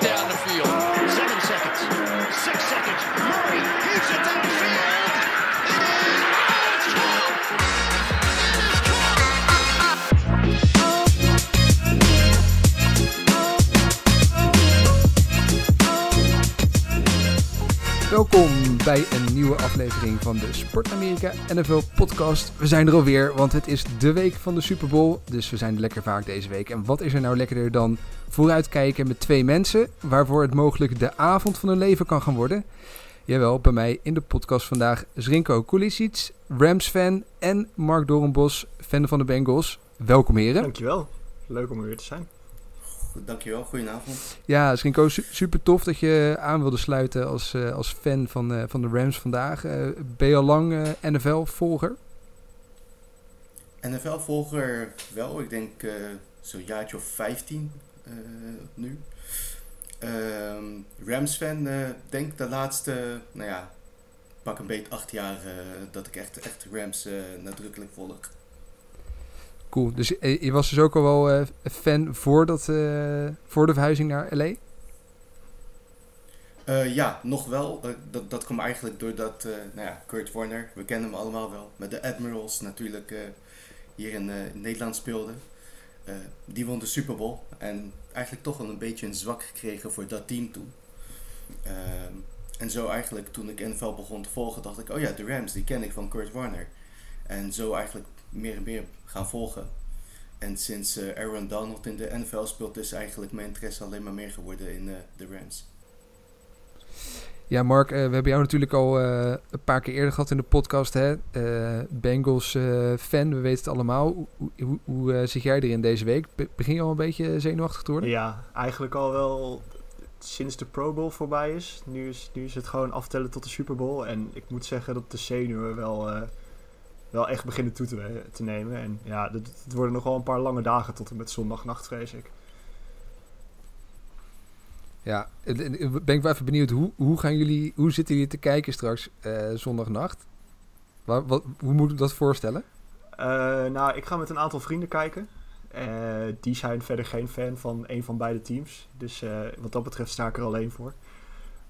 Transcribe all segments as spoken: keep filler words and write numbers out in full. down the field. Seven seconds. Six seconds. Murray. He's at downfield. Welkom bij een nieuwe aflevering van de SportAmerika N F L podcast. We zijn er alweer, want het is de week van de Superbowl, dus we zijn lekker vaak deze week. En wat is er nou lekkerder dan vooruitkijken met twee mensen, waarvoor het mogelijk de avond van hun leven kan gaan worden? Jawel, bij mij in de podcast vandaag Zrinko Kulicic, Rams-fan, en Marc Dorenbos, fan van de Bengals. Welkom heren. Dankjewel, leuk om er weer te zijn. Dankjewel, goedenavond. Ja, Zrinko, super tof dat je aan wilde sluiten als, uh, als fan van, uh, van de Rams vandaag. Uh, ben je al lang uh, N F L-volger? N F L-volger wel, ik denk uh, zo'n jaartje of vijftien uh, nu. Uh, Rams-fan, uh, denk de laatste, nou ja, pak een beetje acht jaar uh, dat ik echt, echt Rams uh, nadrukkelijk volg. Cool, dus je was dus ook al wel uh, fan voor, dat, uh, voor de verhuizing naar L A? Uh, ja, nog wel. Uh, dat, dat kwam eigenlijk doordat uh, nou ja, Kurt Warner, we kennen hem allemaal wel, met de Admirals natuurlijk uh, hier in, uh, in Nederland speelde. Uh, die won de Superbowl en eigenlijk toch wel een beetje een zwak gekregen voor dat team toen. Uh, en zo eigenlijk toen ik N F L begon te volgen dacht ik, oh ja, de Rams, die ken ik van Kurt Warner. En zo eigenlijk meer en meer gaan volgen. En sinds uh, Aaron Donald in de N F L speelt, is eigenlijk mijn interesse alleen maar meer geworden in uh, de Rams. Ja, Mark, uh, we hebben jou natuurlijk al uh, een paar keer eerder gehad in de podcast. Hè? Uh, Bengals uh, fan, we weten het allemaal. Hoe, hoe, hoe uh, zit jij erin deze week? Be- begin je al een beetje zenuwachtig te worden? Ja, eigenlijk al wel sinds de Pro Bowl voorbij is. Nu is, nu is het gewoon aftellen tot de Super Bowl. En ik moet zeggen dat de zenuwen wel... Uh, wel echt beginnen toe te, te nemen. En ja, het worden nog wel een paar lange dagen tot en met zondagnacht, vrees ik. Ja, ben ik wel even benieuwd. Hoe, hoe, gaan jullie, hoe zitten jullie te kijken straks uh, zondagnacht? Wat, wat, hoe moet ik dat voorstellen? Uh, nou, ik ga met een aantal vrienden kijken. Uh, die zijn verder geen fan van een van beide teams. Dus uh, wat dat betreft sta ik er alleen voor.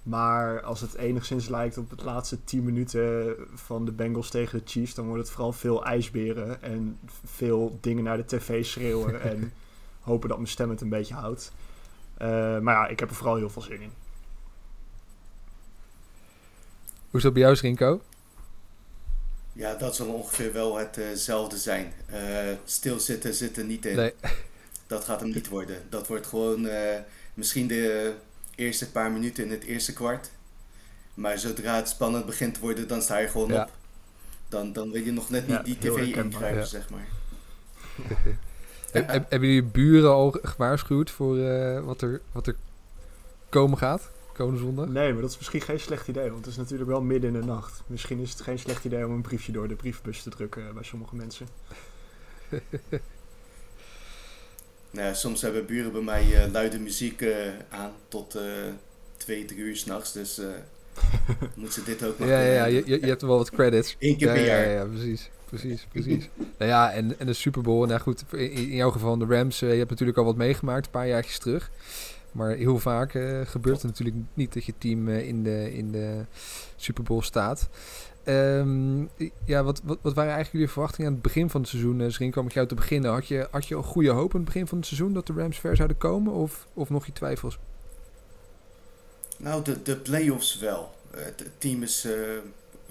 Maar als het enigszins lijkt op het laatste tien minuten van de Bengals tegen de Chiefs, dan wordt het vooral veel ijsberen en veel dingen naar de tv schreeuwen en hopen dat mijn stem het een beetje houdt. Uh, maar ja, ik heb er vooral heel veel zin in. Hoe is dat bij jou, Zrinko? Ja, dat zal ongeveer wel hetzelfde uh, zijn. Uh, stilzitten zit er niet in. Nee. Dat gaat hem niet worden. Dat wordt gewoon uh, misschien de... Uh, eerste paar minuten in het eerste kwart. Maar zodra het spannend begint te worden, dan sta je gewoon ja. op. Dan, dan wil je nog net niet ja, die tv ingrijpen, ja. zeg maar. Ja. He, he, hebben jullie buren al gewaarschuwd voor uh, wat, er, wat er komen gaat, komende zondag? Nee, maar dat is misschien geen slecht idee, want het is natuurlijk wel midden in de nacht. Misschien is het geen slecht idee om een briefje door de brievenbus te drukken bij sommige mensen. Nou, soms hebben buren bij mij uh, luide muziek uh, aan tot uh, twee, drie uur s'nachts, dus uh, moeten ze dit ook nog ja, doen. Ja, je, je hebt wel wat credits. Eén keer ja, per jaar. Ja, ja, precies, precies, precies. nou ja, en, en de Super Bowl, nou goed, in, in jouw geval de Rams, uh, je hebt natuurlijk al wat meegemaakt, een paar jaartjes terug. Maar heel vaak uh, gebeurt het natuurlijk niet dat je team uh, in, de, in de Super Bowl staat. Um, ja, wat, wat, wat waren eigenlijk jullie verwachtingen aan het begin van het seizoen? Misschien kwam ik jou te beginnen. Had je, had je al goede hoop aan het begin van het seizoen dat de Rams ver zouden komen? Of, of nog je twijfels? Nou, de, de play-offs wel. Het, het team is uh,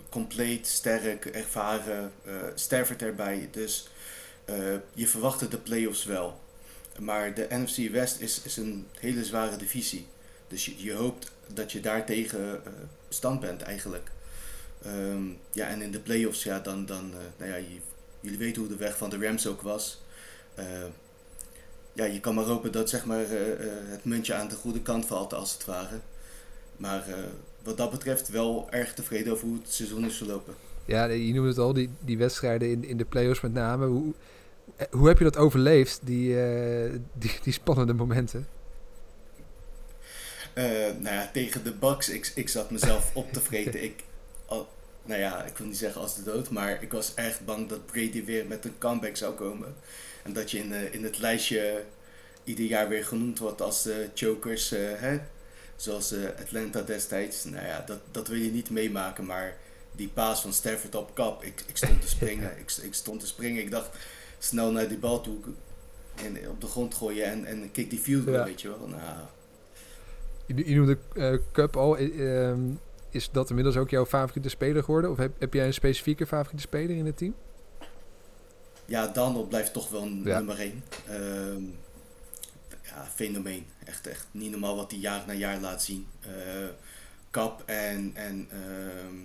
compleet, sterk, ervaren, uh, Stafford erbij. Dus uh, je verwachtte de play-offs wel. Maar de N F C West is, is een hele zware divisie. Dus je, je hoopt dat je daartegen uh, stand bent eigenlijk. Um, ja, en in de playoffs, ja, dan, dan uh, nou ja, je, jullie weten hoe de weg van de Rams ook was. Uh, ja, je kan maar hopen dat zeg maar, uh, uh, het muntje aan de goede kant valt, als het ware. Maar uh, wat dat betreft wel erg tevreden over hoe het seizoen is verlopen. Ja, je noemde het al, die, die wedstrijden in, in de playoffs met name. Hoe, Hoe heb je dat overleefd, die, uh, die, die spannende momenten? Uh, nou ja, tegen de Bucks, ik, ik zat mezelf op te vreten. Ik, al, nou ja, ik wil niet zeggen als de dood, maar ik was echt bang dat Brady weer met een comeback zou komen. En dat je in, uh, in het lijstje ieder jaar weer genoemd wordt als de uh, chokers, uh, hè? Zoals uh, Atlanta destijds. Nou ja, dat, dat wil je niet meemaken, maar die paas van Stafford op Cup, ik, ik stond te springen. ik, ik stond te springen, ik dacht... snel naar die bal toe en op de grond gooien en, en kick die field goal, ja. Weet je wel. Nou. Je, je noemde uh, Cup al. Uh, is dat inmiddels ook jouw favoriete speler geworden? Of heb, heb jij een specifieke favoriete speler in het team? Ja, Donald blijft toch wel ja. nummer één. Uh, ja, fenomeen. Echt, echt niet normaal wat hij jaar na jaar laat zien. Cup uh, en... en uh,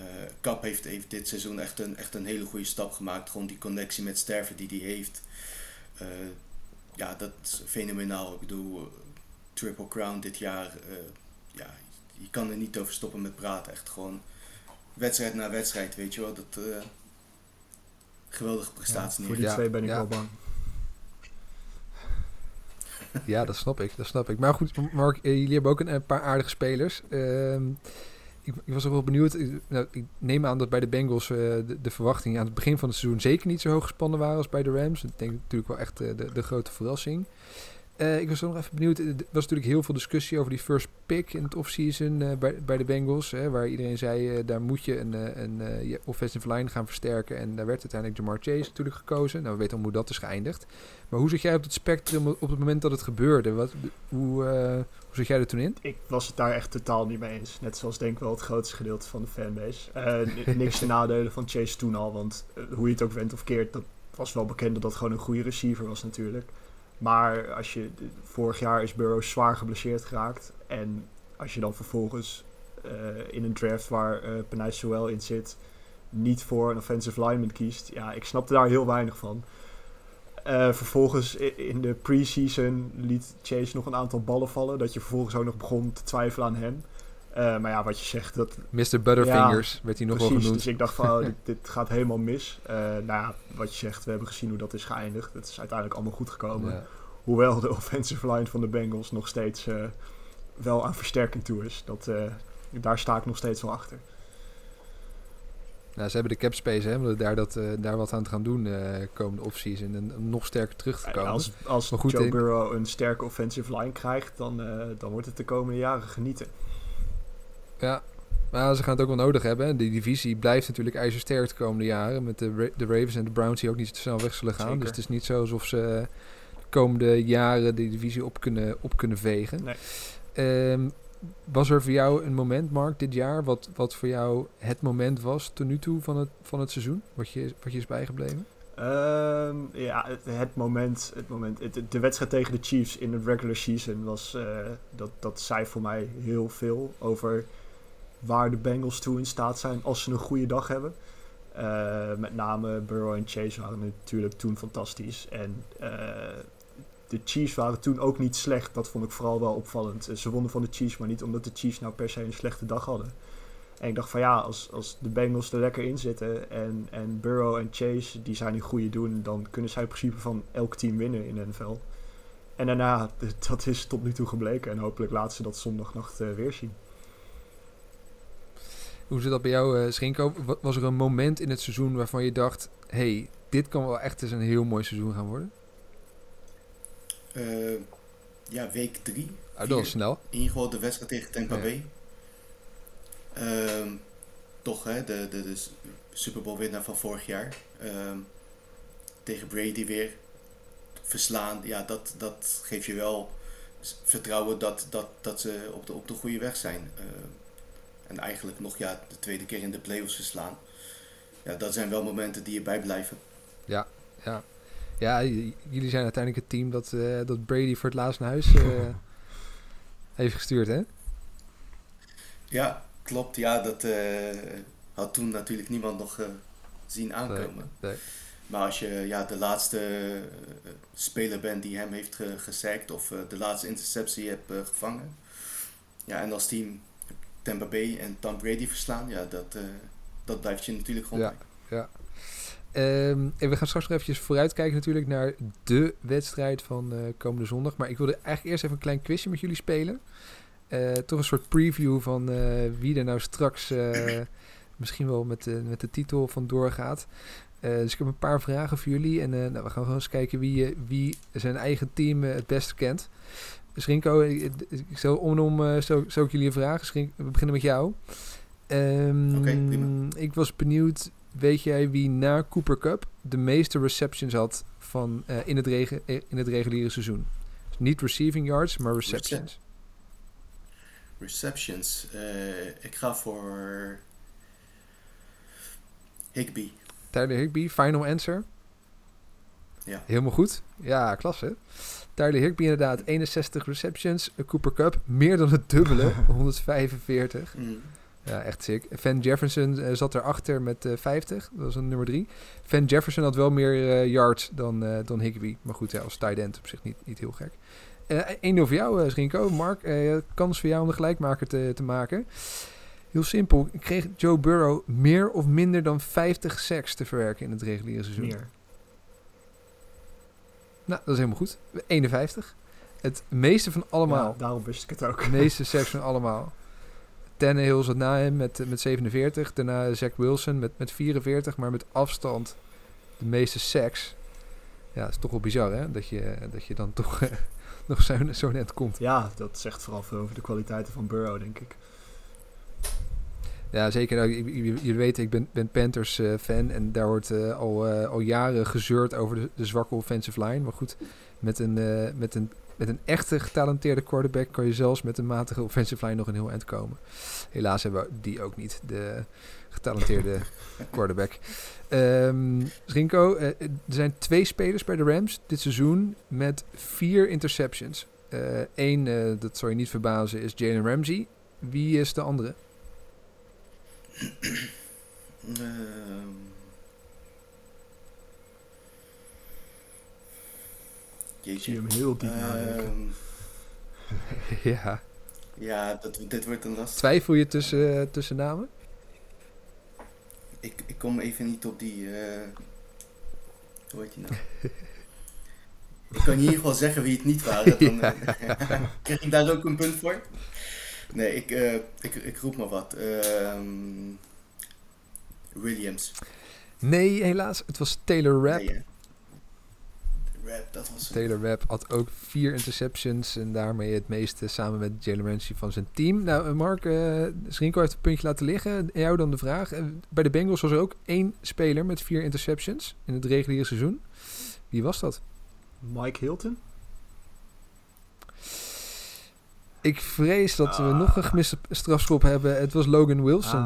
Uh, Cup heeft, heeft dit seizoen echt een, echt een hele goede stap gemaakt. Gewoon die connectie met Stafford die hij heeft. Uh, ja, dat is fenomenaal. Ik bedoel, uh, Triple Crown dit jaar. Uh, ja, je kan er niet over stoppen met praten. Echt gewoon wedstrijd na wedstrijd, weet je wel. Dat, uh, geweldige prestatie. Ja, voor die ja. twee ben ik ja. wel bang. Ja, dat snap ik. Dat snap ik. Maar goed, Mark, jullie hebben ook een paar aardige spelers. Uh, Ik, ik was ook wel benieuwd. Ik, nou, ik neem aan dat bij de Bengals uh, de, de verwachtingen aan het begin van het seizoen zeker niet zo hoog gespannen waren als bij de Rams. Ik denk natuurlijk wel echt uh, de, de grote verrassing. Uh, ik was nog even benieuwd. Er was natuurlijk heel veel discussie over die first pick in het offseason uh, bij, bij de Bengals. Hè, waar iedereen zei, uh, daar moet je een, een, een uh, offensive line gaan versterken. En daar werd uiteindelijk Jamar Chase natuurlijk gekozen. Nou, we weten al hoe dat is geëindigd. Maar hoe zat jij op het spectrum op het moment dat het gebeurde? Wat, hoe, uh, hoe zat jij er toen in? Ik was het daar echt totaal niet mee eens. Net zoals denk ik wel het grootste gedeelte van de fanbase. Uh, niks te nadelen van Chase toen al. Want uh, hoe je het ook went of keert, dat was wel bekend dat dat gewoon een goede receiver was natuurlijk. Maar als je, vorig jaar is Burrow zwaar geblesseerd geraakt. En als je dan vervolgens uh, in een draft waar uh, Penei Sewell in zit, niet voor een offensive lineman kiest. Ja, ik snapte daar heel weinig van. Uh, vervolgens in de preseason liet Chase nog een aantal ballen vallen. Dat je vervolgens ook nog begon te twijfelen aan hem. Uh, maar ja, wat je zegt, dat... mister Butterfingers ja, werd hij nog wel genoemd. Precies, dus ik dacht van, oh, dit, dit gaat helemaal mis. Uh, nou ja, wat je zegt, we hebben gezien hoe dat is geëindigd. Het is uiteindelijk allemaal goed gekomen. Ja. Hoewel de offensive line van de Bengals nog steeds uh, wel aan versterking toe is. Dat, uh, daar sta ik nog steeds wel achter. Nou, ze hebben de cap space, hè, om daar, dat, uh, daar wat aan te gaan doen uh, komende offseason. En om nog sterker terug te komen. Ja, als als goed, Joe Burrow een sterke offensive line krijgt, dan, uh, dan wordt het de komende jaren genieten. Ja, maar ze gaan het ook wel nodig hebben. Die divisie blijft natuurlijk ijzersterk de komende jaren. Met de, de Ravens en de Browns die ook niet zo snel weg zullen gaan. Zeker. Dus het is niet zo alsof ze de komende jaren de divisie op kunnen, op kunnen vegen. Nee. Um, was er voor jou een moment, Mark, dit jaar, wat, wat voor jou het moment was tot nu toe van het, van het seizoen? Wat je, wat je is bijgebleven? Um, ja, het, het moment, het moment het, de wedstrijd tegen de Chiefs in de regular season was, uh, dat, dat zei voor mij heel veel over waar de Bengals toe in staat zijn als ze een goede dag hebben. Uh, met name Burrow en Chase waren natuurlijk toen fantastisch. En uh, de Chiefs waren toen ook niet slecht. Dat vond ik vooral wel opvallend. Ze wonnen van de Chiefs, maar niet omdat de Chiefs nou per se een slechte dag hadden. En ik dacht van ja, als, als de Bengals er lekker in zitten en, en Burrow en Chase, die zijn in goede doen, dan kunnen zij in principe van elk team winnen in de N F L. En daarna, dat is tot nu toe gebleken. En hopelijk laten ze dat zondagnacht uh, weer zien. Hoe zit dat bij jou, Zrinko? Was er een moment in het seizoen waarvan je dacht, hey, dit kan wel echt eens een heel mooi seizoen gaan worden? Uh, ja, week drie. Ah, dat was snel. Ingewoon de wedstrijd tegen Tampa Bay. Ja. Uh, toch, hè, de, de, de Superbowl winnaar van vorig jaar. Uh, tegen Brady weer. Verslaan, ja, dat, dat geeft je wel vertrouwen dat, dat, dat ze op de, op de goede weg zijn. Uh, En eigenlijk nog ja, de tweede keer in de playoffs verslaan. Ja, dat zijn wel momenten die erbij blijven. Ja, ja. ja j- jullie zijn uiteindelijk het team dat, uh, dat Brady voor het laatst naar huis uh, heeft gestuurd, hè? Ja, klopt. Ja, dat uh, had toen natuurlijk niemand nog uh, zien aankomen. Nee, nee. Maar als je ja, de laatste uh, speler bent die hem heeft ge- gesackt of uh, de laatste interceptie hebt uh, gevangen. Ja, en als team Tampa Bay en Tom Brady verslaan, ja, dat, uh, dat blijft je natuurlijk gewoon ja, bij. Ja. Um, en we gaan straks nog even vooruitkijken natuurlijk naar de wedstrijd van uh, komende zondag. Maar ik wilde eigenlijk eerst even een klein quizje met jullie spelen. Uh, toch een soort preview van uh, wie er nou straks uh, misschien wel met de, met de titel vandoor gaat. Uh, dus ik heb een paar vragen voor jullie. En uh, nou, we gaan gewoon eens kijken wie, uh, wie zijn eigen team uh, het beste kent. Dus Rinko, ik, ik stel om en om uh, stel, stel ik jullie een vraag. Rinko, we beginnen met jou. Um, Oké, prima. Ik was benieuwd... Weet jij wie na Cooper Cup de meeste receptions had van, uh, in, het regu- in het reguliere seizoen? Dus niet receiving yards, maar receptions. Receptions. Uh, ik ga voor Higbee. Tyler Higbee, final answer. Ja. Helemaal goed. Ja, klasse. Tyler Higbee inderdaad, eenenzestig receptions. Cooper Cup, meer dan het dubbele, honderdvijfenveertig. Mm. Ja, echt sick. Van Jefferson uh, zat erachter met uh, vijftig. Dat was een nummer drie. Van Jefferson had wel meer uh, yards dan, uh, dan Higbee. Maar goed, ja, als tight end op zich niet, niet heel gek. Uh, één nul voor jou, uh, Zrinko. Mark, uh, kans voor jou om de gelijkmaker te, te maken. Heel simpel. Kreeg Joe Burrow meer of minder dan vijftig sacks te verwerken in het reguliere seizoen? Meer. Nou, dat is helemaal goed. eenenvijftig. Het meeste van allemaal. Ja, daarom wist ik het ook. Het meeste sacks van allemaal. Tannehill zat na hem met, met zevenenveertig. Daarna Zac Wilson met, met vierenveertig. Maar met afstand de meeste sacks. Ja, dat is toch wel bizar, hè? Dat je, dat je dan toch euh, nog zo, zo net komt. Ja, dat zegt vooral veel over de kwaliteiten van Burrow, denk ik. Ja, zeker. Nou, jullie weten, ik ben, ben Panthers-fan. Uh, en daar wordt uh, al, uh, al jaren gezeurd over de, de zwakke offensive line. Maar goed, met een... Uh, met een Met een echte getalenteerde quarterback kan je zelfs met een matige offensive line nog een heel eind komen. Helaas hebben we die ook niet, de getalenteerde quarterback. Um, Zrinko, er zijn twee spelers bij de Rams dit seizoen met vier interceptions. Uh, Eén, uh, dat zal je niet verbazen, is Jalen Ramsey. Wie is de andere? Um. Ik zie hem heel diep um, Ja. Ja, dat, dit wordt een lastig. Twijfel je tussen, uh, tussen namen? Ik, ik kom even niet op die... Uh, hoe heet die nou? Ik kan in ieder geval zeggen wie het niet waren. Dan, ja. Krijg ik daar ook een punt voor? Nee, ik, uh, ik, ik roep maar wat. Uh, Williams. Nee, helaas. Het was Taylor Rapp. Nee, Rap, dat was Taylor Rapp had ook vier interceptions en daarmee het meeste samen met Jalen Ramsey van zijn team. Nou, Mark, uh, Zrinko heeft een puntje laten liggen. Jou dan de vraag. Uh, bij de Bengals was er ook één speler met vier interceptions in het reguliere seizoen. Wie was dat? Mike Hilton? Ik vrees dat ah. we nog een gemiste strafschop hebben. Het was Logan Wilson.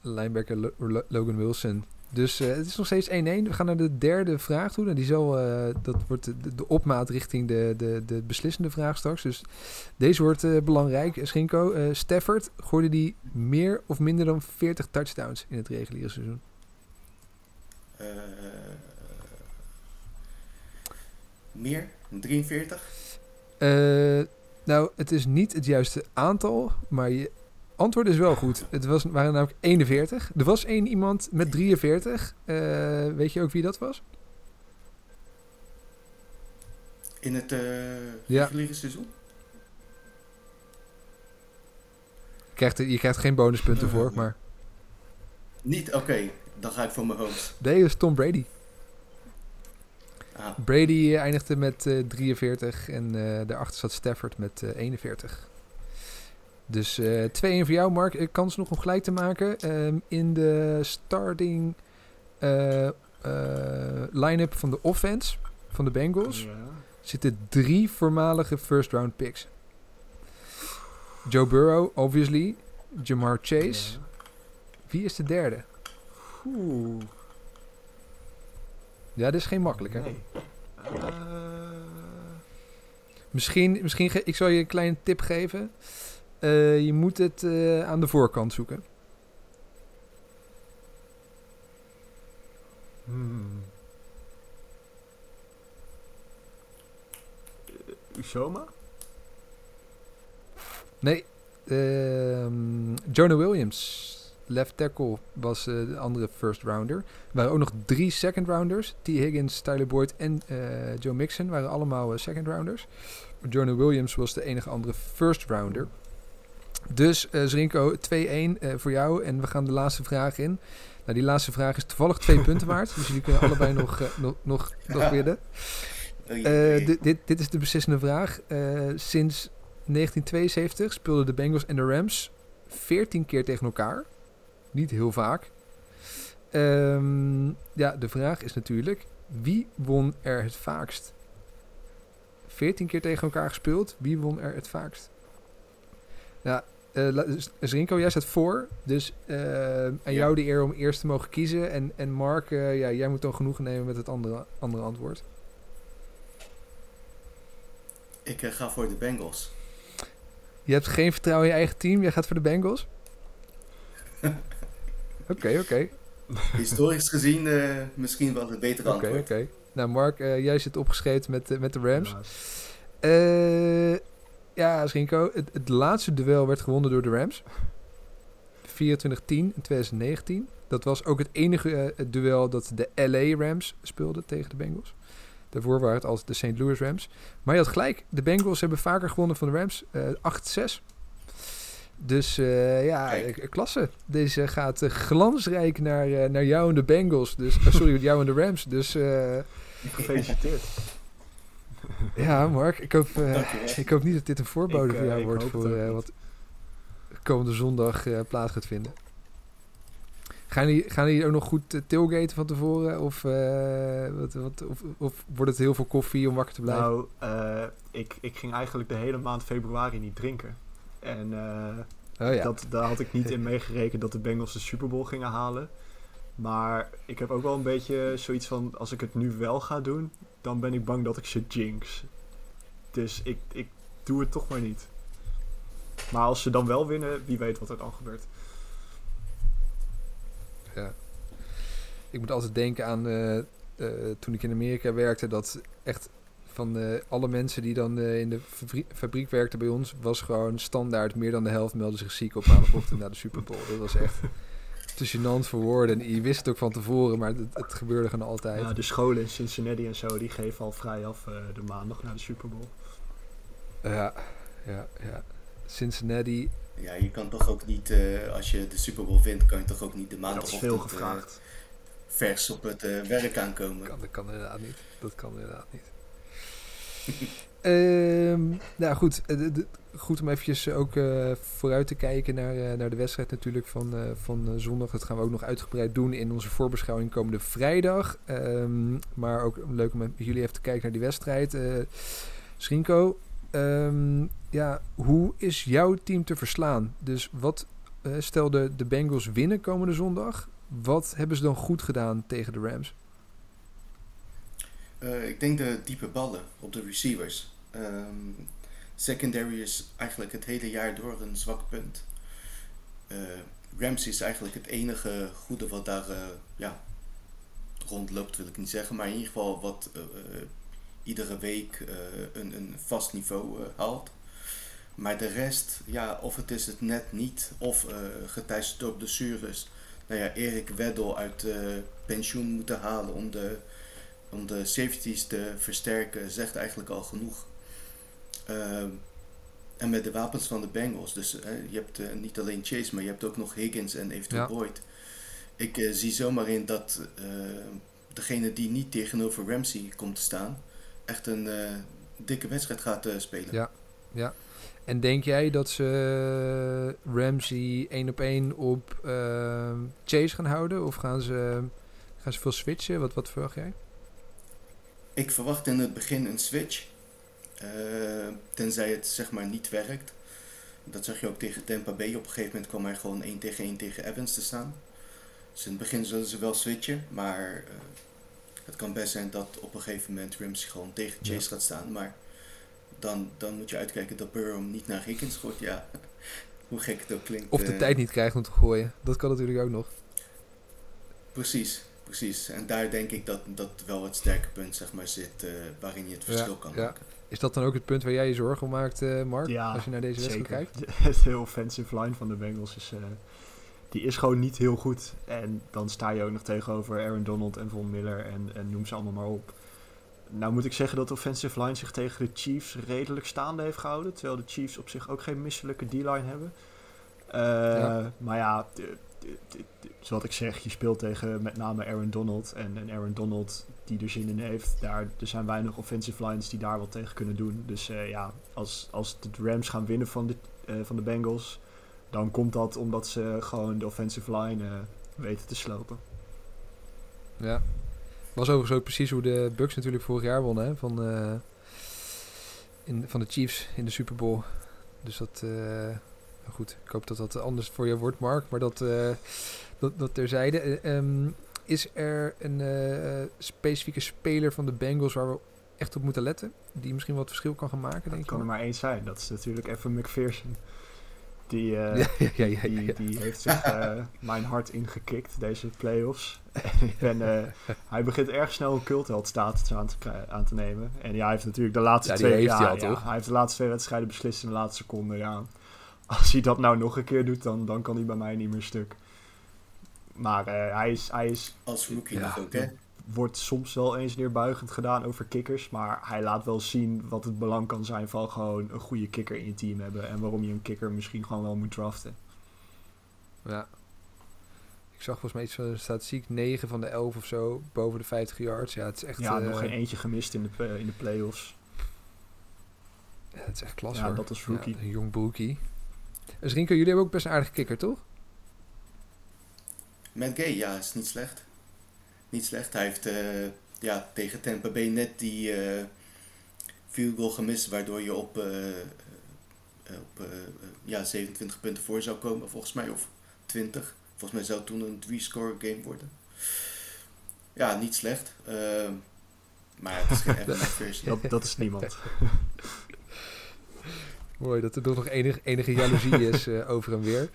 Ah. Linebacker Lo- Lo- Logan Wilson. Dus uh, het is nog steeds één-één. We gaan naar de derde vraag toe. En die zal, uh, dat wordt de, de opmaat richting de, de, de beslissende vraag straks. Dus deze wordt uh, belangrijk. Schinko, uh, Stafford, gooide die meer of minder dan veertig touchdowns in het reguliere seizoen? Uh, meer? drieënveertig? Uh, nou, het is niet het juiste aantal, maar je... Antwoord is wel goed. Het was, waren namelijk eenenveertig. Er was één iemand met drieënveertig. Uh, weet je ook wie dat was? In het uh, ja. reguliere seizoen? Je krijgt, je krijgt geen bonuspunten uh, voor, maar... Niet? Oké, okay. Dan ga ik voor mijn hoofd. Nee, dat is Tom Brady. Ah. Brady uh, eindigde met uh, drieënveertig en uh, daarachter zat Stafford met uh, eenenveertig. Dus uh, twee-één voor jou, Mark. Uh, kans nog om gelijk te maken. Um, in de starting uh, uh, line-up van de offense van de Bengals... Ja. Zitten drie voormalige first-round picks. Joe Burrow, obviously. Jamar Chase. Ja. Wie is de derde? Oeh. Ja, dit is geen makkelijke. Nee. Uh... Misschien, misschien ge- ik zal je een kleine tip geven... Uh, je moet het uh, aan de voorkant zoeken. Hmm. Uzomah? Nee. Uh, Jonah Williams. Left tackle was uh, de andere first rounder. Er waren ook nog drie second rounders. Tee Higgins, Tyler Boyd en uh, Joe Mixon waren allemaal uh, second rounders. Jonah Williams was de enige andere first rounder. Dus uh, Zrinko, twee-één uh, voor jou. En we gaan de laatste vraag in. Nou, die laatste vraag is toevallig twee punten waard. Dus jullie kunnen allebei nog, uh, nog, nog, nog winnen. Uh, d- dit, dit is de beslissende vraag. Uh, sinds negentien tweeënzeventig speelden de Bengals en de Rams veertien keer tegen elkaar. Niet heel vaak. Um, ja, de vraag is natuurlijk, wie won er het vaakst? veertien keer tegen elkaar gespeeld. Wie won er het vaakst? Nou, uh, Zrinko, jij staat voor. Dus uh, aan ja. jou de eer om eerst te mogen kiezen. En, en Marc, uh, ja, jij moet dan genoegen nemen met het andere, andere antwoord. Ik uh, ga voor de Bengals. Je hebt geen vertrouwen in je eigen team. Jij gaat voor de Bengals? Oké, okay, oké. Okay. Historisch gezien uh, misschien wel het betere okay, antwoord. Oké, okay. Nou Marc, uh, jij zit opgeschreven met, uh, met de Rams. Uh, ja, Zrinko, het, het laatste duel werd gewonnen door de Rams. vierentwintig tien in twintig negentien. Dat was ook het enige uh, het duel dat de L A Rams speelden tegen de Bengals. Daarvoor waren het altijd de Saint Louis Rams. Maar je had gelijk, de Bengals hebben vaker gewonnen van de Rams. Uh, acht zes. Dus uh, ja, Kijk. klasse. Deze gaat uh, glansrijk naar, uh, naar jou en de Bengals. Dus, uh, sorry, jou en de Rams. Dus uh, gefeliciteerd. Ja, Marc, ik hoop, uh, ik hoop niet dat dit een voorbode ik, voor jou uh, wordt voor uh, wat komende zondag uh, plaats gaat vinden. Gaan die, gaan die ook nog goed uh, tailgaten van tevoren? Of, uh, wat, wat, of, of wordt het heel veel koffie om wakker te blijven? Nou, uh, ik, ik ging eigenlijk de hele maand februari niet drinken. En uh, oh ja. dat, daar had ik niet in meegerekend dat de Bengals de Superbowl gingen halen. Maar ik heb ook wel een beetje zoiets van, als ik het nu wel ga doen, dan ben ik bang dat ik ze jinx. Dus ik, ik doe het toch maar niet. Maar als ze dan wel winnen, wie weet wat er dan gebeurt. Ja. Ik moet altijd denken aan uh, uh, toen ik in Amerika werkte, dat echt... Van uh, alle mensen die dan uh, in de fabrie- fabriek werkten bij ons, was gewoon standaard meer dan de helft meldde zich ziek op maandagochtend na de Superbowl. Dat was echt te gênant voor woorden. En je wist het ook van tevoren, maar het, het gebeurde gewoon altijd. Ja, de scholen in Cincinnati en zo, die geven al vrij af uh, de maandag na de Superbowl. Ja, ja, ja. Cincinnati. Ja, je kan toch ook niet, uh, als je de Superbowl wint, kan je toch ook niet de maandagochtend... Dat is veel gevraagd. Uh, vers op het uh, werk aankomen. Dat kan inderdaad niet. Dat kan inderdaad niet. um, nou goed, d- d- goed om eventjes ook uh, vooruit te kijken naar, uh, naar de wedstrijd natuurlijk van, uh, van uh, zondag. Dat gaan we ook nog uitgebreid doen in onze voorbeschouwing komende vrijdag. Um, maar ook leuk om met jullie even te kijken naar die wedstrijd. Uh, Zrinko, um, ja, hoe is jouw team te verslaan? Dus wat, uh, stel de, de Bengals winnen komende zondag. Wat hebben ze dan goed gedaan tegen de Rams? Uh, ik denk de diepe ballen op de receivers. Um, secondary is eigenlijk het hele jaar door een zwak punt. Uh, Ramsey is eigenlijk het enige goede wat daar uh, ja, rondloopt, wil ik niet zeggen. Maar in ieder geval wat uh, uh, iedere week uh, een, een vast niveau uh, haalt. Maar de rest, ja, of het is het net niet, of uh, geteisterd door blessures. Nou ja, Erik Weddle uit uh, pensioen moeten halen om de... Om de safeties te versterken zegt eigenlijk al genoeg. Uh, en met de wapens van de Bengals. Dus uh, je hebt uh, niet alleen Chase, maar je hebt ook nog Higgins en eventueel ja. Boyd. Ik uh, zie zomaar in dat uh, degene die niet tegenover Ramsey komt te staan, echt een uh, dikke wedstrijd gaat uh, spelen. Ja, ja. En denk jij dat ze Ramsey één op één op uh, Chase gaan houden? Of gaan ze, gaan ze veel switchen? Wat, wat verwacht jij? Ik verwacht in het begin een switch, uh, tenzij het zeg maar niet werkt. Dat zag je ook tegen Tampa Bay. Op een gegeven moment kwam hij gewoon één tegen één tegen Evans te staan. Dus in het begin zullen ze wel switchen, maar uh, het kan best zijn dat op een gegeven moment Ramsey gewoon tegen Chase ja. gaat staan. Maar dan, dan moet je uitkijken dat Burrow hem niet naar Higgins gooit. Ja, hoe gek het ook klinkt. Of de uh, tijd niet krijgt om te gooien, dat kan natuurlijk ook nog. Precies. Precies, en daar denk ik dat dat wel het sterke punt zeg maar, zit uh, waarin je het verschil ja, kan ja. maken. Is dat dan ook het punt waar jij je zorgen om maakt, uh, Marc? Ja, als je naar deze wedstrijd kijkt? Het heel offensive line van de Bengals is uh, die is gewoon niet heel goed. En dan sta je ook nog tegenover Aaron Donald en Von Miller en, en noem ze allemaal maar op. Nou moet ik zeggen dat de offensive line zich tegen de Chiefs redelijk staande heeft gehouden. Terwijl de Chiefs op zich ook geen misselijke D-line hebben. Uh, ja. Maar ja, de, de, de, de, zoals ik zeg, je speelt tegen met name Aaron Donald. En, en Aaron Donald, die er zin in heeft, daar, er zijn weinig offensive lines die daar wat tegen kunnen doen. Dus uh, ja, als, als de Rams gaan winnen van de, uh, van de Bengals, dan komt dat omdat ze gewoon de offensive line uh, weten te slopen. Ja. Was overigens ook precies hoe de Bucks natuurlijk vorig jaar wonnen, hè? Van, uh, in, van de Chiefs in de Superbowl. Dus dat... Uh, goed, ik hoop dat dat anders voor jou wordt, Mark. Maar dat, uh, dat, dat terzijde. Uh, um, is er een uh, specifieke speler van de Bengals waar we echt op moeten letten? Die misschien wat verschil kan gaan maken, denk ik. Kan er maar één zijn. Dat is natuurlijk Evan McPherson. Die, uh, ja, ja, ja, ja, ja. Die, die heeft zich uh, mijn hart ingekikt, deze playoffs. ik ben, uh, hij begint erg snel een cultheldstatus aan, aan te nemen. En ja, hij heeft natuurlijk de laatste ja, twee heeft ja, hij, al, ja, toch? Hij heeft de laatste twee wedstrijden beslist in de laatste seconde. Ja. Als hij dat nou nog een keer doet, dan, dan kan hij bij mij niet meer stuk. Maar uh, hij is... Hij is als rookie ja, nog ook, hè? Wordt soms wel eens neerbuigend gedaan over kikkers. Maar hij laat wel zien wat het belang kan zijn van gewoon een goede kikker in je team hebben. En waarom je een kikker misschien gewoon wel moet draften. Ja. Ik zag volgens mij iets van de statistiek. negen van de elf of zo, boven de vijftig yards. Ja, het is echt... Ja, uh, nog geen eentje gemist in de, in de playoffs. Ja, het is echt klasse. Ja, hoor. Dat is rookie. Ja, een jong broekie. Zrinko, jullie hebben ook best een aardige kikker, toch? Matt Gay, ja, is niet slecht. Niet slecht. Hij heeft uh, ja, tegen Tampa Bay net die uh, field goal gemist, waardoor je op, uh, op uh, ja, zevenentwintig punten voor zou komen, volgens mij, of twintig. Volgens mij zou toen een drie-score game worden. Ja, niet slecht. Uh, maar het is geen F F V's. dat, dat is niemand. Mooi, dat er toch nog enig, enige jaloezie is uh, over en weer.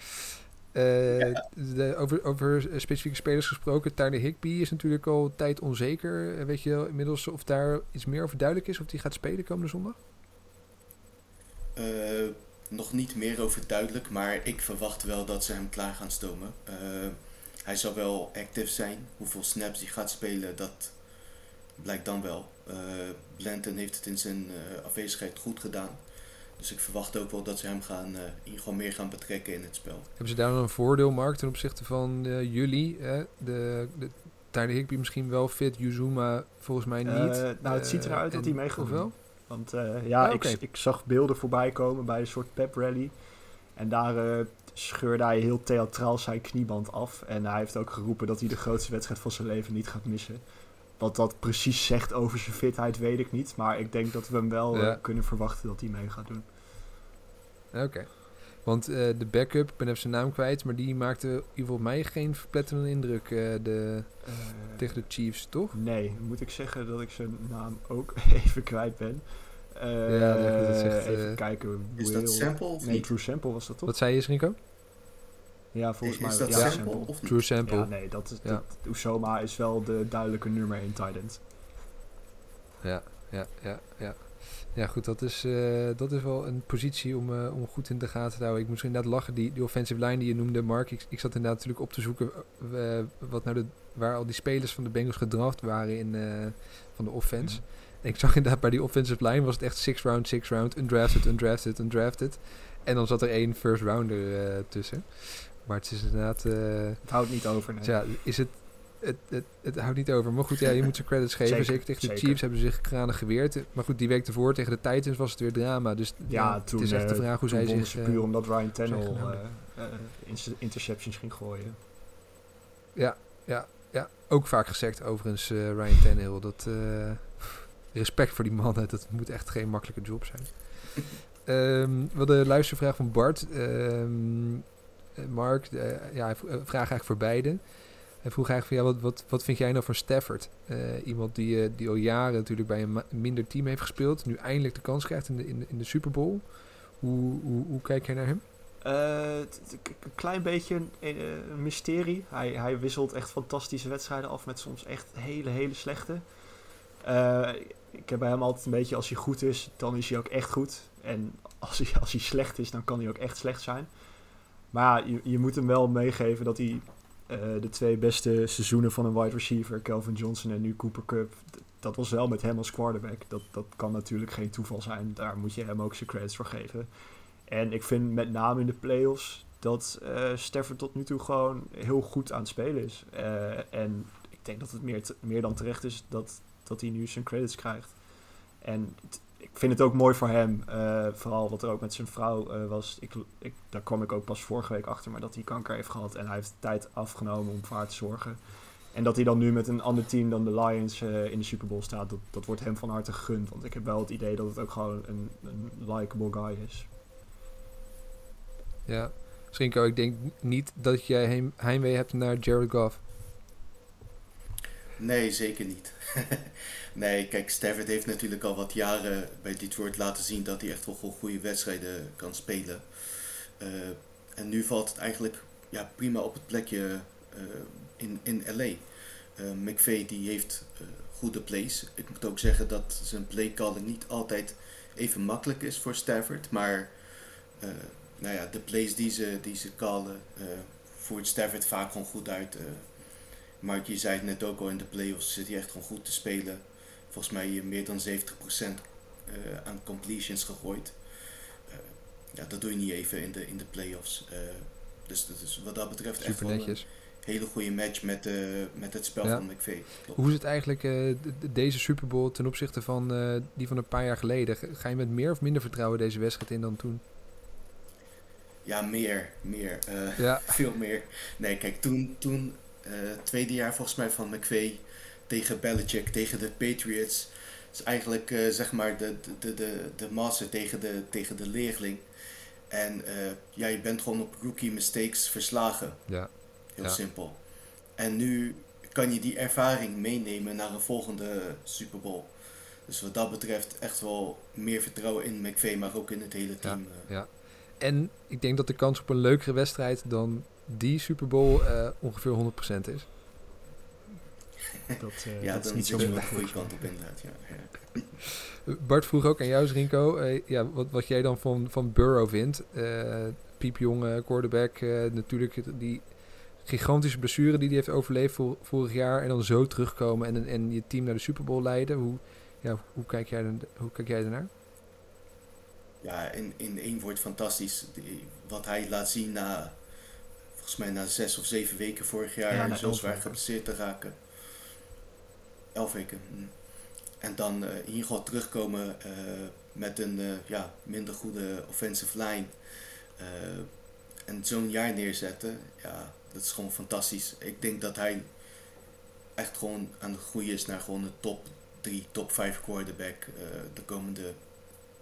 Uh, ja. de, over, over specifieke spelers gesproken. Tyler Higbee is natuurlijk al tijd onzeker. Weet je inmiddels of daar iets meer over duidelijk is? Of die gaat spelen komende zondag? Uh, nog niet meer over duidelijk. Maar ik verwacht wel dat ze hem klaar gaan stomen. Uh, hij zal wel actief zijn. Hoeveel snaps hij gaat spelen, dat blijkt dan wel. Uh, Blanton heeft het in zijn uh, afwezigheid goed gedaan. Dus ik verwacht ook wel dat ze hem gaan, uh, gewoon meer gaan betrekken in het spel. Hebben ze daar dan een voordeel, Mark, ten opzichte van uh, jullie? Hè? De, de, Tyler Higbee misschien wel fit, Uzomah volgens mij niet. Uh, nou, het uh, ziet eruit dat hij meegaat. Wel? Want uh, ja, ah, okay. ik, ik zag beelden voorbij komen bij een soort pep rally. En daar uh, scheurde hij heel theatraal zijn knieband af. En hij heeft ook geroepen dat hij de grootste wedstrijd van zijn leven niet gaat missen. Wat dat precies zegt over zijn fitheid, weet ik niet. Maar ik denk dat we hem wel ja. uh, kunnen verwachten dat hij mee gaat doen. Oké. Okay. Want uh, de backup, ik ben even zijn naam kwijt, maar die maakte volgens mij geen verpletterende indruk uh, de, uh, tegen de Chiefs, toch? Nee, moet ik zeggen dat ik zijn naam ook even kwijt ben. Uh, ja, dat is echt, uh, even kijken. Is Will, dat Sample? Nee, Drew Sample was dat toch? Wat zei je, Rico? Ja, volgens mij is dat ja, sample, sample of niet? True Sample. Ja, nee, dat is, dat, ja. Uzomah is wel de duidelijke nummer één tight end. Ja, ja, ja, ja. Ja, goed, dat is, uh, dat is wel een positie om, uh, om goed in de gaten te houden. Ik moest inderdaad lachen, die, die offensive line die je noemde, Mark. Ik, ik zat inderdaad natuurlijk op te zoeken uh, wat nou de, waar al die spelers van de Bengals gedraft waren in, uh, van de offense. Mm-hmm. En ik zag inderdaad bij die offensive line was het echt six round, six round, undrafted, undrafted, undrafted. En dan zat er één first rounder uh, tussen. Maar het is inderdaad... Uh, het houdt niet over, nee. Ja, is het, het, het, het houdt niet over. Maar goed, ja, je moet ze credits geven. Zeker, zeker tegen de zeker. Chiefs hebben ze zich kranig geweerd. Maar goed, die week ervoor tegen de Titans was het weer drama. Dus ja, ja, toen, het is echt de vraag hoe zij zich... Ja, puur omdat Ryan Tannehill uh, uh, uh, interceptions ging gooien. Ja, ja, ja. Ook vaak gezegd overigens, uh, Ryan Tannehill. Dat, uh, respect voor die mannen. Dat moet echt geen makkelijke job zijn. Um, we hadden een luistervraag van Bart... Um, Mark, uh, ja, hij v- vraag eigenlijk voor beiden. Hij vroeg eigenlijk van ja, wat, wat, wat vind jij nou van Stafford? Uh, iemand die, uh, die al jaren natuurlijk bij een ma- minder team heeft gespeeld, nu eindelijk de kans krijgt in de, in de, in de Super Bowl. Hoe, hoe, hoe kijk jij naar hem? Uh, t- t- een klein beetje een, een, een mysterie. Hij, hij wisselt echt fantastische wedstrijden af met soms echt hele, hele slechte. Uh, ik heb bij hem altijd een beetje, als hij goed is, dan is hij ook echt goed. En als hij, als hij slecht is, dan kan hij ook echt slecht zijn. Maar ja, je, je moet hem wel meegeven dat hij uh, de twee beste seizoenen van een wide receiver, Calvin Johnson en nu Cooper Cup, d- dat was wel met hem als quarterback. Dat, dat kan natuurlijk geen toeval zijn. Daar moet je hem ook zijn credits voor geven. En ik vind met name in de playoffs dat uh, Stafford tot nu toe gewoon heel goed aan het spelen is. Uh, en ik denk dat het meer, te, meer dan terecht is dat, dat hij nu zijn credits krijgt. En t, ik vind het ook mooi voor hem. Uh, vooral wat er ook met zijn vrouw uh, was. Ik, ik, daar kwam ik ook pas vorige week achter. Maar dat hij kanker heeft gehad. En hij heeft tijd afgenomen om voor haar te zorgen. En dat hij dan nu met een ander team dan de Lions uh, in de Superbowl staat. Dat, dat wordt hem van harte gegund. Want ik heb wel het idee dat het ook gewoon een, een likable guy is. Ja, Zrinko, ik denk niet dat jij heim, heimwee hebt naar Jared Goff. Nee, zeker niet. Nee, kijk, Stafford heeft natuurlijk al wat jaren bij Detroit laten zien dat hij echt wel goede wedstrijden kan spelen. Uh, en nu valt het eigenlijk ja, prima op het plekje uh, in, in L A. Uh, McVay die heeft uh, goede plays. Ik moet ook zeggen dat zijn playcalling niet altijd even makkelijk is voor Stafford. Maar uh, nou ja, de plays die ze, die ze callen uh, voert Stafford vaak gewoon goed uit. Uh, Mark, je zei het net ook al, in de playoffs zit hij echt gewoon goed te spelen. Volgens mij hier meer dan zeventig procent uh, aan completions gegooid. Uh, ja, dat doe je niet even in de, in de playoffs. Uh, dus, dus wat dat betreft super echt wel netjes. Een hele goede match met, uh, met het spel ja. van McVay. Klopt. Hoe is het eigenlijk uh, de, deze Super Bowl ten opzichte van uh, die van een paar jaar geleden? Ga je met meer of minder vertrouwen deze wedstrijd in dan toen? Ja, meer. meer. Uh, ja. Veel meer. Nee, kijk, toen... toen Uh, tweede jaar volgens mij van McVay tegen Belichick, tegen de Patriots. Dat is eigenlijk uh, zeg maar de, de, de, de master tegen de, tegen de leerling. En uh, ja, je bent gewoon op rookie mistakes verslagen. Ja. Heel ja. simpel. En nu kan je die ervaring meenemen naar een volgende Super Bowl. Dus wat dat betreft echt wel meer vertrouwen in McVay, maar ook in het hele team. Ja, ja. En ik denk dat de kans op een leukere wedstrijd dan die Super Bowl uh, ongeveer honderd procent is. Dat, uh, ja, dat is niet zo moeilijk voor je kant op inderdaad. Ja. Ja. Bart vroeg ook aan jou, Zrinko, uh, ja, wat, wat jij dan van, van Burrow vindt. Uh, piepjonge quarterback, uh, natuurlijk die gigantische blessure die hij heeft overleefd vol, vorig jaar en dan zo terugkomen en, en je team naar de Super Bowl leiden. Hoe, ja, hoe, kijk jij, hoe kijk jij daarnaar? Ja, in, in één woord fantastisch. Die, wat hij laat zien na... Volgens mij na zes of zeven weken vorig jaar ja, zo zwaar geblesseerd te raken. Elf weken. En dan uh, hier gewoon terugkomen uh, met een uh, ja, minder goede offensive line. Uh, en zo'n jaar neerzetten. Ja, dat is gewoon fantastisch. Ik denk dat hij echt gewoon aan het groeien is naar gewoon een top drie, top vijf quarterback. Uh, de komende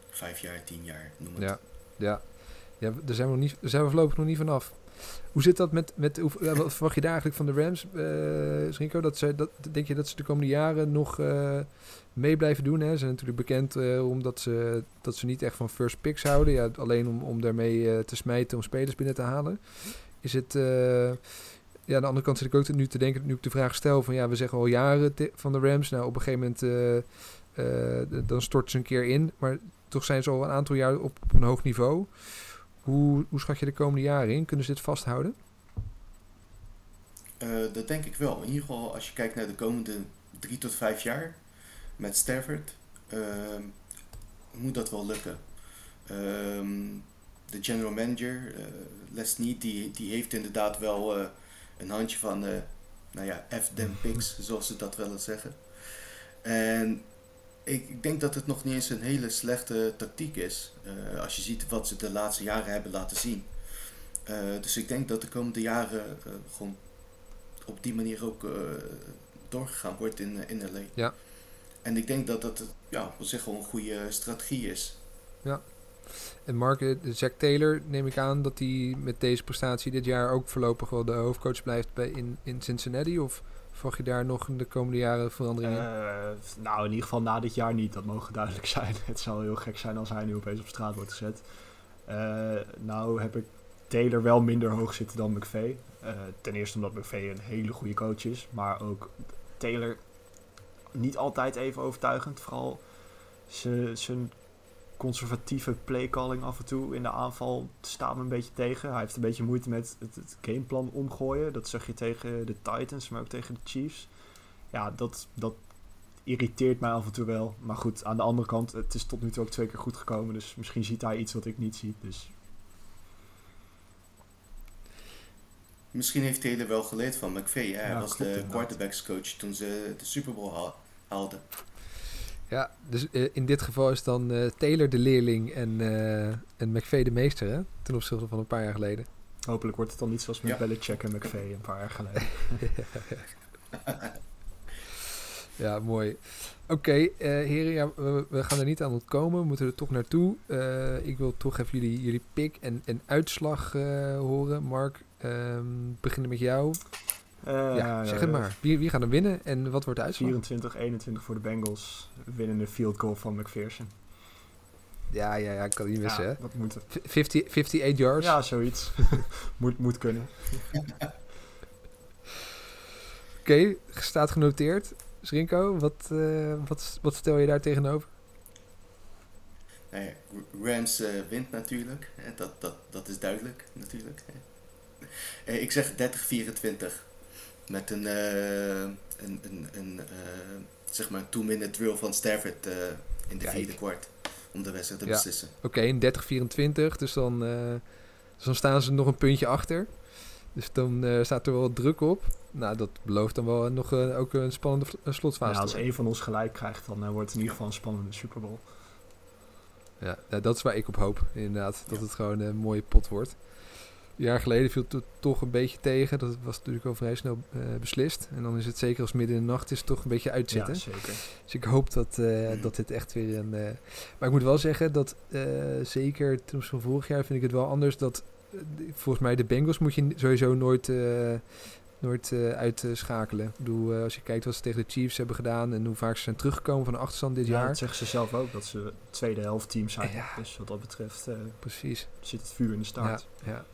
vijf jaar, tien jaar, noem het. Ja, ja. ja daar, zijn we nog niet, daar zijn we voorlopig nog niet vanaf. Hoe zit dat met, met wat verwacht je daar eigenlijk van de Rams, uh, Zrinko? Dat ze, dat, denk je dat ze de komende jaren nog uh, mee blijven doen? Hè? Ze zijn natuurlijk bekend uh, omdat ze, dat ze niet echt van first picks houden. Ja, alleen om, om daarmee uh, te smijten, om spelers binnen te halen. Is het, uh, ja, aan de andere kant zit ik ook nu te denken, nu ik de vraag stel van ja, we zeggen al jaren t- van de Rams. Nou, op een gegeven moment uh, uh, dan stort ze een keer in. Maar toch zijn ze al een aantal jaar op, op een hoog niveau. Hoe, hoe schat je de komende jaren in? Kunnen ze dit vasthouden? Uh, dat denk ik wel. In ieder geval als je kijkt naar de komende drie tot vijf jaar met Stafford, uh, moet dat wel lukken. Um, de general manager, uh, Les Snead, die, die heeft inderdaad wel uh, een handje van uh, nou ja, F them picks, zoals ze dat wel eens zeggen. En ik denk dat het nog niet eens een hele slechte tactiek is. Uh, als je ziet wat ze de laatste jaren hebben laten zien. Uh, dus ik denk dat de komende jaren uh, gewoon op die manier ook uh, doorgegaan wordt in, in L A. Ja. En ik denk dat dat ja, op zich gewoon een goede strategie is. Ja. En Mark, Zac Taylor, neem ik aan dat hij met deze prestatie dit jaar ook voorlopig wel de hoofdcoach blijft bij in, in Cincinnati? Of... Verwacht je daar nog in de komende jaren veranderingen? Uh, nou, in ieder geval na dit jaar niet. Dat mogen duidelijk zijn. Het zou heel gek zijn als hij nu opeens op straat wordt gezet. Uh, nou heb ik Taylor wel minder hoog zitten dan McVay. Uh, ten eerste omdat McVay een hele goede coach is. Maar ook Taylor niet altijd even overtuigend. Vooral zijn conservatieve playcalling af en toe in de aanval staat hem een beetje tegen. Hij heeft een beetje moeite met het, het gameplan omgooien. Dat zag je tegen de Titans, maar ook tegen de Chiefs. Ja, dat, dat irriteert mij af en toe wel. Maar goed, aan de andere kant, het is tot nu toe ook twee keer goed gekomen. Dus misschien ziet hij iets wat ik niet zie. Dus... Misschien heeft hij er wel geleerd van McVay. Hij ja, was de quarterbackscoach toen ze de Superbowl haalden. Ja, dus uh, in dit geval is dan uh, Taylor de leerling en, uh, en McVay de meester, hè? Ten opzichte van een paar jaar geleden. Hopelijk wordt het dan niet zoals met ja. Belichick en McVay een paar jaar geleden. Ja, mooi. Oké, okay, uh, heren, ja, we, we gaan er niet aan ontkomen. We moeten er toch naartoe. Uh, ik wil toch even jullie, jullie pick en, en uitslag uh, horen. Marc, um, beginnen met jou. Uh, ja, zeg het maar. Wie, wie gaan er winnen en wat wordt de uitslag? vierentwintig eenentwintig voor de Bengals. Winnen de field goal van McPherson. Ja, ja, ja, ik kan niet missen, ja, hè? Wat moet het? vijftig, vijftig-eight yards? Ja, zoiets. moet, moet kunnen. Oké, okay, staat genoteerd. Zrinko, wat, uh, wat, wat stel je daar tegenover? Hey, Rams uh, wint natuurlijk. Dat, dat, dat is duidelijk, natuurlijk. Hey, ik zeg dertig vierentwintig. Met een, uh, een, een, een uh, zeg maar, two-minute drill van Stafford uh, in de vierde kwart. Om de wedstrijd te ja. beslissen. Oké, okay, een dertig vierentwintig. Dus, uh, dus dan staan ze nog een puntje achter. Dus dan uh, staat er wel wat druk op. Nou, dat belooft dan wel nog uh, ook een spannende v- slotfase. Ja, als één van ons gelijk krijgt, dan uh, wordt het in ieder geval een spannende Super Bowl. Ja, nou, dat is waar ik op hoop. Inderdaad, dat ja. het gewoon een mooie pot wordt. Een jaar geleden viel het toch een beetje tegen. Dat was natuurlijk al vrij snel uh, beslist. En dan is het zeker als midden in de nacht is het toch een beetje uitzitten. Ja, zeker. Dus ik hoop dat, uh, mm. dat dit echt weer een... Uh... Maar ik moet wel zeggen dat uh, zeker ten opzichte van vorig jaar vind ik het wel anders. Dat uh, volgens mij de Bengals moet je sowieso nooit, uh, nooit uh, uitschakelen. Ik bedoel, uh, als je kijkt wat ze tegen de Chiefs hebben gedaan en hoe vaak ze zijn teruggekomen van de achterstand dit ja, jaar. Ja, dat zeggen ze zelf ook. Dat ze tweede helft team zijn. Ja. Dus wat dat betreft uh, precies. Zit het vuur in de staart. Ja, ja.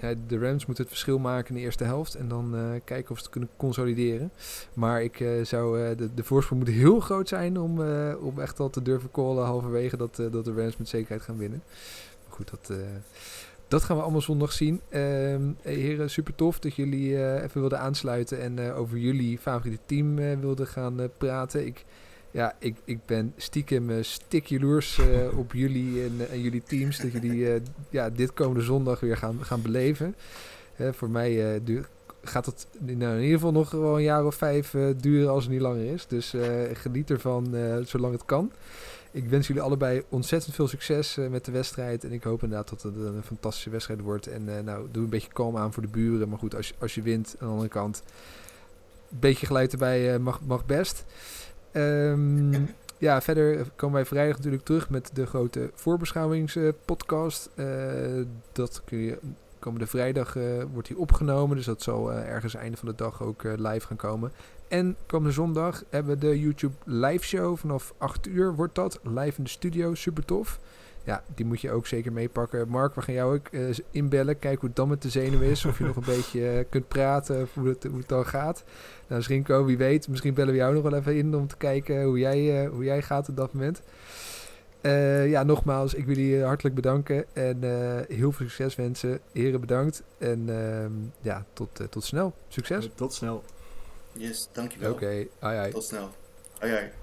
Ja, de Rams moeten het verschil maken in de eerste helft. En dan uh, kijken of ze het kunnen consolideren. Maar ik uh, zou uh, de, de voorsprong moet heel groot zijn om, uh, om echt al te durven callen halverwege dat, uh, dat de Rams met zekerheid gaan winnen. Maar goed, dat, uh, dat gaan we allemaal zondag zien. Uh, heren, super tof dat jullie uh, even wilden aansluiten. En uh, over jullie favoriete team uh, wilden gaan uh, praten. Ik... Ja, ik, ik ben stiekem uh, stik jaloers uh, op jullie en, uh, en jullie teams. Dat jullie uh, ja, dit komende zondag weer gaan, gaan beleven. Uh, voor mij uh, duur, gaat het nou, in ieder geval nog wel een jaar of vijf uh, duren als het niet langer is. Dus uh, geniet ervan uh, zolang het kan. Ik wens jullie allebei ontzettend veel succes uh, met de wedstrijd. En ik hoop inderdaad dat het een fantastische wedstrijd wordt. En uh, nou, doe een beetje kalm aan voor de buren. Maar goed, als, als je wint aan de andere kant. Een beetje geluid erbij uh, mag, mag best. Um, ja, verder komen wij vrijdag natuurlijk terug met de grote voorbeschouwingspodcast. Uh, dat kun je komende vrijdag uh, wordt die opgenomen, dus dat zal uh, ergens einde van de dag ook uh, live gaan komen. En komende zondag hebben we de YouTube live show vanaf acht uur wordt dat live in de studio, super tof. Ja, die moet je ook zeker meepakken. Marc, we gaan jou ook uh, inbellen. Kijk hoe het dan met de zenuwen is. Of je nog een beetje uh, kunt praten. Of hoe het, hoe het dan gaat. Nou, Zrinko, wie weet. Misschien bellen we jou nog wel even in. Om te kijken hoe jij, uh, hoe jij gaat op dat moment. Uh, ja, nogmaals. Ik wil jullie hartelijk bedanken. En uh, heel veel succes wensen. Heren, bedankt. En uh, ja, tot, uh, tot snel. Succes. Tot snel. Yes, dankjewel. Oké, okay. Tot snel. Ai, ai.